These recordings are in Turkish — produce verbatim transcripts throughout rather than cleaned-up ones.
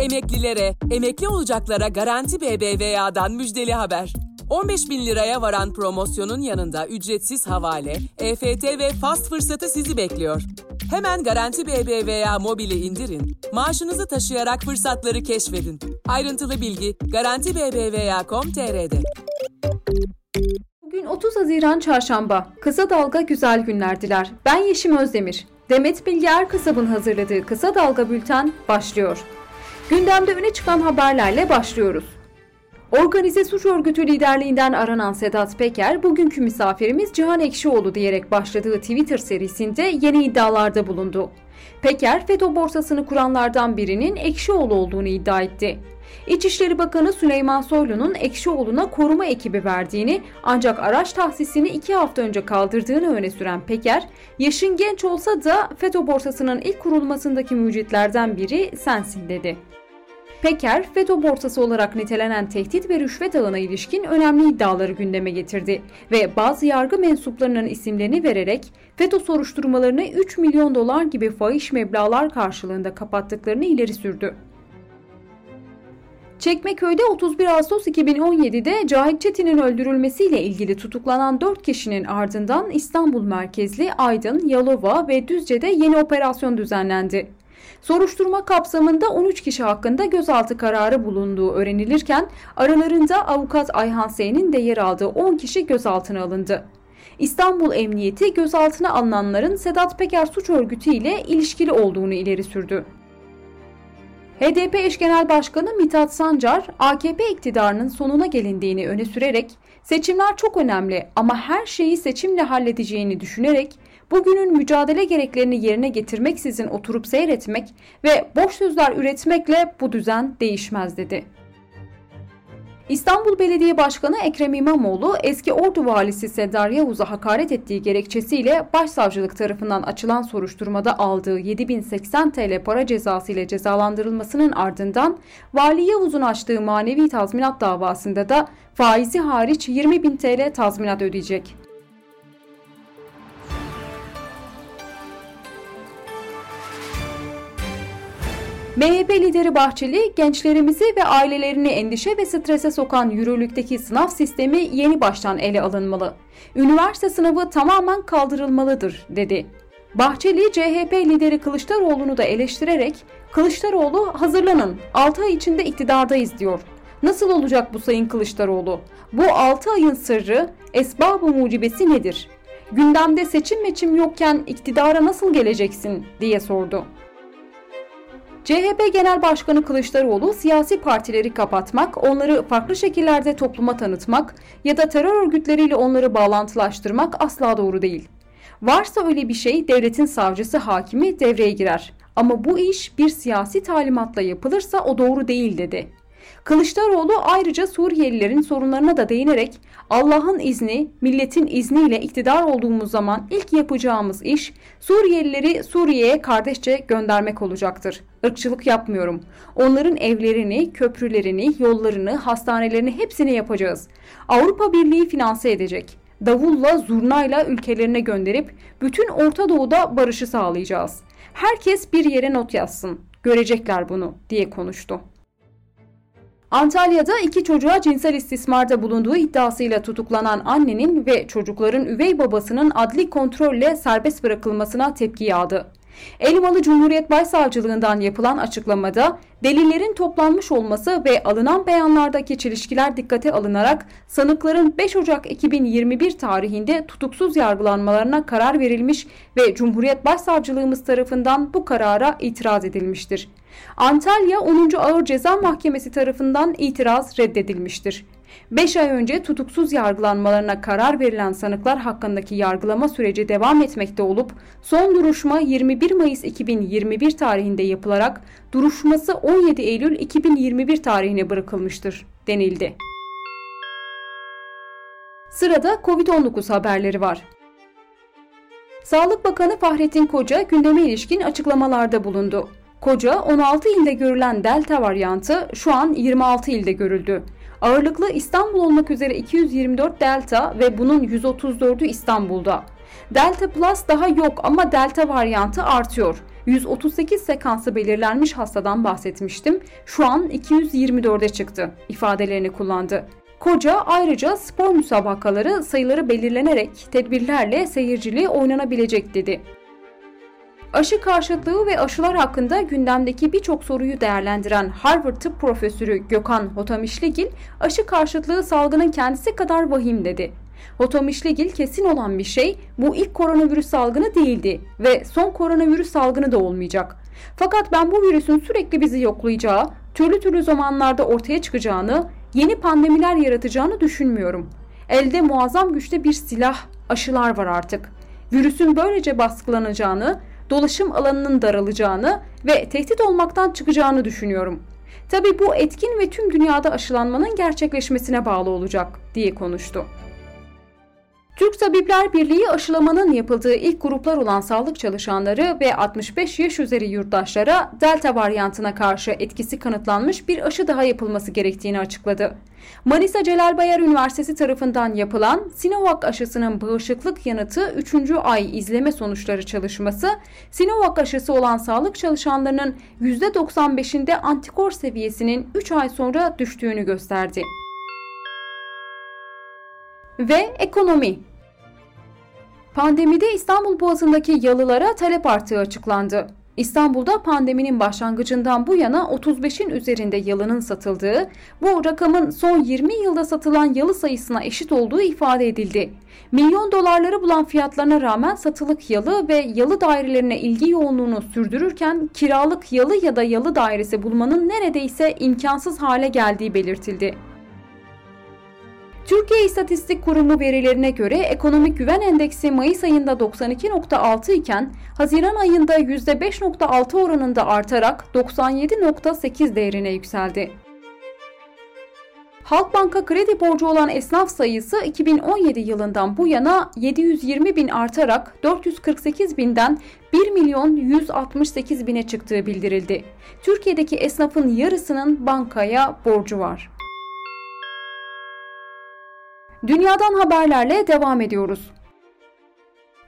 Emeklilere, emekli olacaklara Garanti B B V A'dan müjdeli haber. on beş bin liraya varan promosyonun yanında ücretsiz havale, E F T ve F A S fırsatı sizi bekliyor. Hemen Garanti B B V A mobili indirin, maaşınızı taşıyarak fırsatları keşfedin. Ayrıntılı bilgi garanti b b v a nokta com nokta t r'de. Bugün otuz Haziran Çarşamba. Kısa Dalga güzel günler diler. Ben Yeşim Özdemir. Demet Bilge Erkasab'ın hazırladığı Kısa Dalga Bülten başlıyor. Gündemde öne çıkan haberlerle başlıyoruz. Organize suç örgütü liderliğinden aranan Sedat Peker, bugünkü misafirimiz Cihan Ekşioğlu diyerek başladığı Twitter serisinde yeni iddialarda bulundu. Peker, FETÖ borsasını kuranlardan birinin Ekşioğlu olduğunu iddia etti. İçişleri Bakanı Süleyman Soylu'nun Ekşioğlu'na koruma ekibi verdiğini ancak araç tahsisini iki hafta önce kaldırdığını öne süren Peker, yaşın genç olsa da FETÖ borsasının ilk kurulmasındaki mücritlerden biri sensin dedi. Peker, FETÖ borsası olarak nitelenen tehdit ve rüşvet ağına ilişkin önemli iddiaları gündeme getirdi ve bazı yargı mensuplarının isimlerini vererek FETÖ soruşturmalarını üç milyon dolar gibi fahiş meblağlar karşılığında kapattıklarını ileri sürdü. Çekmeköy'de otuz bir Ağustos iki bin on yedi'de Cahit Çetin'in öldürülmesiyle ilgili tutuklanan dört kişinin ardından İstanbul merkezli Aydın, Yalova ve Düzce'de yeni operasyon düzenlendi. Soruşturma kapsamında on üç kişi hakkında gözaltı kararı bulunduğu öğrenilirken aralarında avukat Ayhan Sey'nin de yer aldığı on kişi gözaltına alındı. İstanbul Emniyeti gözaltına alınanların Sedat Peker suç örgütü ile ilişkili olduğunu ileri sürdü. H D P eş genel başkanı Mithat Sancar, A K P iktidarının sonuna gelindiğini öne sürerek, seçimler çok önemli ama her şeyi seçimle halledeceğini düşünerek, bugünün mücadele gereklerini yerine getirmeksizin oturup seyretmek ve boş sözler üretmekle bu düzen değişmez dedi. İstanbul Belediye Başkanı Ekrem İmamoğlu, eski Ordu valisi Seddar Yavuz'a hakaret ettiği gerekçesiyle Başsavcılık tarafından açılan soruşturmada aldığı yedi bin seksen TL para cezası ile cezalandırılmasının ardından Vali Yavuz'un açtığı manevi tazminat davasında da faizi hariç yirmi bin TL tazminat ödeyecek. M H P lideri Bahçeli, gençlerimizi ve ailelerini endişe ve strese sokan yürürlükteki sınav sistemi yeni baştan ele alınmalı. Üniversite sınavı tamamen kaldırılmalıdır, dedi. Bahçeli, C H P lideri Kılıçdaroğlu'nu da eleştirerek, Kılıçdaroğlu hazırlanın, altı ay içinde iktidardayız diyor. Nasıl olacak bu Sayın Kılıçdaroğlu? Bu altı ayın sırrı, esbab-ı mucibesi nedir? Gündemde seçim meçim yokken iktidara nasıl geleceksin, diye sordu. C H P Genel Başkanı Kılıçdaroğlu, siyasi partileri kapatmak, onları farklı şekillerde topluma tanıtmak ya da terör örgütleriyle onları bağlantılaştırmak asla doğru değil. Varsa öyle bir şey devletin savcısı, hakimi devreye girer. Ama bu iş bir siyasi talimatla yapılırsa o doğru değil dedi. Kılıçdaroğlu ayrıca Suriyelilerin sorunlarına da değinerek Allah'ın izni, milletin izniyle iktidar olduğumuz zaman ilk yapacağımız iş Suriyelileri Suriye'ye kardeşçe göndermek olacaktır. Irkçılık yapmıyorum. Onların evlerini, köprülerini, yollarını, hastanelerini hepsini yapacağız. Avrupa Birliği finanse edecek. Davulla, zurnayla ülkelerine gönderip bütün Orta Doğu'da barışı sağlayacağız. Herkes bir yere not yazsın. Görecekler bunu diye konuştu. Antalya'da iki çocuğa cinsel istismarda bulunduğu iddiasıyla tutuklanan annenin ve çocukların üvey babasının adli kontrolle serbest bırakılmasına tepki yağdı. Elmalı Cumhuriyet Başsavcılığından yapılan açıklamada delillerin toplanmış olması ve alınan beyanlardaki çelişkiler dikkate alınarak sanıkların beş Ocak iki bin yirmi bir tarihinde tutuksuz yargılanmalarına karar verilmiş ve Cumhuriyet Başsavcılığımız tarafından bu karara itiraz edilmiştir. Antalya onuncu Ağır Ceza Mahkemesi tarafından itiraz reddedilmiştir. beş ay önce tutuksuz yargılanmalarına karar verilen sanıklar hakkındaki yargılama süreci devam etmekte olup son duruşma yirmi bir Mayıs iki bin yirmi bir tarihinde yapılarak duruşması on yedi Eylül iki bin yirmi bir tarihine bırakılmıştır denildi. Sırada covid on dokuz haberleri var. Sağlık Bakanı Fahrettin Koca gündeme ilişkin açıklamalarda bulundu. Koca, on altı ilde görülen delta varyantı şu an yirmi altı ilde görüldü. Ağırlıklı İstanbul olmak üzere iki yüz yirmi dört delta ve bunun yüz otuz dördü İstanbul'da. Delta Plus daha yok ama delta varyantı artıyor. yüz otuz sekiz sekansı belirlenmiş hastadan bahsetmiştim. Şu an iki yüz yirmi dörde çıktı ifadelerini kullandı. Koca ayrıca spor müsabakaları sayıları belirlenerek tedbirlerle seyirciliği oynanabilecek dedi. Aşı karşıtlığı ve aşılar hakkında gündemdeki birçok soruyu değerlendiren Harvard Tıp Profesörü Gökhan Hotamişligil, aşı karşıtlığı salgının kendisi kadar vahim dedi. Hotamişligil, kesin olan bir şey, bu ilk koronavirüs salgını değildi ve son koronavirüs salgını da olmayacak. Fakat ben bu virüsün sürekli bizi yoklayacağı, türlü türlü zamanlarda ortaya çıkacağını, yeni pandemiler yaratacağını düşünmüyorum. Elde muazzam güçte bir silah, aşılar var artık. Virüsün böylece baskılanacağını, dolaşım alanının daralacağını ve tehdit olmaktan çıkacağını düşünüyorum. Tabii bu etkin ve tüm dünyada aşılanmanın gerçekleşmesine bağlı olacak diye konuştu. Türk Tabipler Birliği, aşılamanın yapıldığı ilk gruplar olan sağlık çalışanları ve altmış beş yaş üzeri yurttaşlara Delta varyantına karşı etkisi kanıtlanmış bir aşı daha yapılması gerektiğini açıkladı. Manisa Celal Bayar Üniversitesi tarafından yapılan Sinovac aşısının bağışıklık yanıtı üçüncü ay izleme sonuçları çalışması, Sinovac aşısı olan sağlık çalışanlarının yüzde doksan beşinde antikor seviyesinin üç ay sonra düştüğünü gösterdi. Ve ekonomi. Pandemide İstanbul Boğazı'ndaki yalılara talep arttığı açıklandı. İstanbul'da pandeminin başlangıcından bu yana otuz beşin üzerinde yalının satıldığı, bu rakamın son yirmi yılda satılan yalı sayısına eşit olduğu ifade edildi. Milyon dolarları bulan fiyatlarına rağmen satılık yalı ve yalı dairelerine ilgi yoğunluğunu sürdürürken kiralık yalı ya da yalı dairesi bulmanın neredeyse imkansız hale geldiği belirtildi. Türkiye İstatistik Kurumu verilerine göre ekonomik güven endeksi Mayıs ayında doksan iki nokta altı iken Haziran ayında yüzde beş nokta altı oranında artarak doksan yedi nokta sekiz değerine yükseldi. Halkbank'a kredi borcu olan esnaf sayısı iki bin on yedi yılından bu yana yedi yüz yirmi bin artarak dört yüz kırk sekiz binden bir milyon yüz altmış sekiz bine çıktığı bildirildi. Türkiye'deki esnafın yarısının bankaya borcu var. Dünyadan haberlerle devam ediyoruz.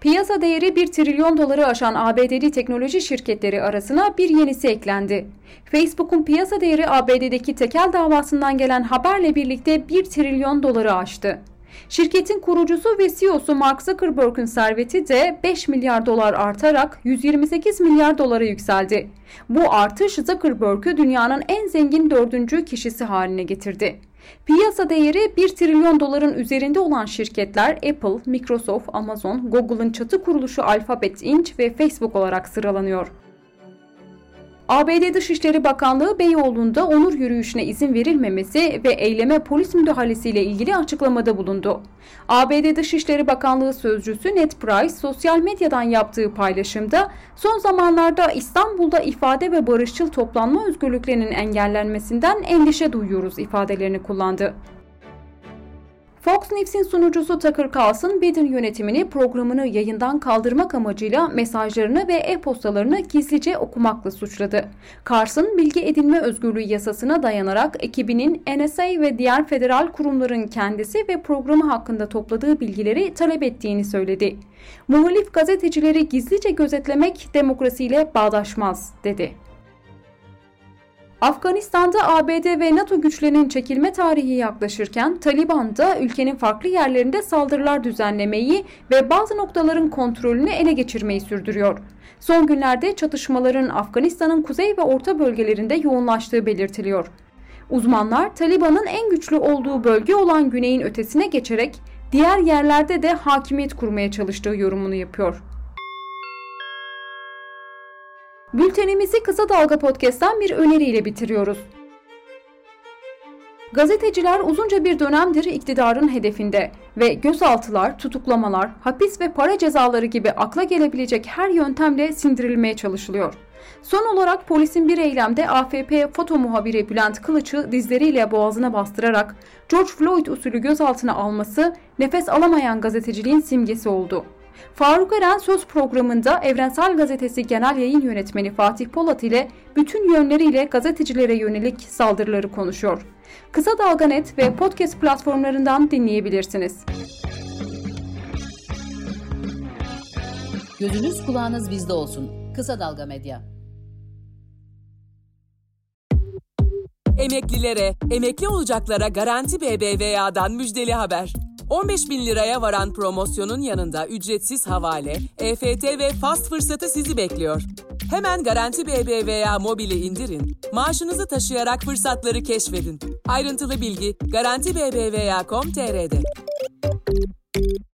Piyasa değeri bir trilyon doları aşan A B D'li teknoloji şirketleri arasına bir yenisi eklendi. Facebook'un piyasa değeri A B D'deki tekel davasından gelen haberle birlikte bir trilyon doları aştı. Şirketin kurucusu ve C E O'su Mark Zuckerberg'ün serveti de beş milyar dolar artarak yüz yirmi sekiz milyar dolara yükseldi. Bu artış Zuckerberg'ü dünyanın en zengin dördüncü kişisi haline getirdi. Piyasa değeri bir trilyon doların üzerinde olan şirketler Apple, Microsoft, Amazon, Google'ın çatı kuruluşu Alphabet Inc ve Facebook olarak sıralanıyor. A B D Dışişleri Bakanlığı Beyoğlu'nda onur yürüyüşüne izin verilmemesi ve eyleme polis müdahalesiyle ilgili açıklamada bulundu. A B D Dışişleri Bakanlığı sözcüsü Ned Price sosyal medyadan yaptığı paylaşımda son zamanlarda İstanbul'da ifade ve barışçıl toplanma özgürlüklerinin engellenmesinden endişe duyuyoruz ifadelerini kullandı. Fox News'in sunucusu Tucker Carlson, Biden yönetimini programını yayından kaldırmak amacıyla mesajlarını ve e-postalarını gizlice okumakla suçladı. Carlson, bilgi edinme özgürlüğü yasasına dayanarak ekibinin N S A ve diğer federal kurumların kendisi ve programı hakkında topladığı bilgileri talep ettiğini söyledi. Muhalif gazetecileri gizlice gözetlemek demokrasiyle bağdaşmaz, dedi. Afganistan'da A B D ve NATO güçlerinin çekilme tarihi yaklaşırken Taliban da ülkenin farklı yerlerinde saldırılar düzenlemeyi ve bazı noktaların kontrolünü ele geçirmeyi sürdürüyor. Son günlerde çatışmaların Afganistan'ın kuzey ve orta bölgelerinde yoğunlaştığı belirtiliyor. Uzmanlar Taliban'ın en güçlü olduğu bölge olan güneyin ötesine geçerek diğer yerlerde de hakimiyet kurmaya çalıştığı yorumunu yapıyor. Bültenimizi Kısa Dalga Podcast'ten bir öneriyle bitiriyoruz. Gazeteciler uzunca bir dönemdir iktidarın hedefinde ve gözaltılar, tutuklamalar, hapis ve para cezaları gibi akla gelebilecek her yöntemle sindirilmeye çalışılıyor. Son olarak polisin bir eylemde A F P foto muhabiri Bülent Kılıç'ı dizleriyle boğazına bastırarak George Floyd usulü gözaltına alması nefes alamayan gazeteciliğin simgesi oldu. Faruk Eren Söz programında Evrensel Gazetesi Genel Yayın Yönetmeni Fatih Polat ile bütün yönleriyle gazetecilere yönelik saldırıları konuşuyor. Kısa Dalga Net ve podcast platformlarından dinleyebilirsiniz. Gözünüz kulağınız bizde olsun. Kısa Dalga Medya. Emeklilere, emekli olacaklara Garanti B B V A'dan müjdeli haber. on beş bin liraya varan promosyonun yanında ücretsiz havale, E F T ve fast fırsatı sizi bekliyor. Hemen Garanti B B V A mobili indirin, maaşınızı taşıyarak fırsatları keşfedin. Ayrıntılı bilgi Garanti B B V A nokta com nokta t r'de.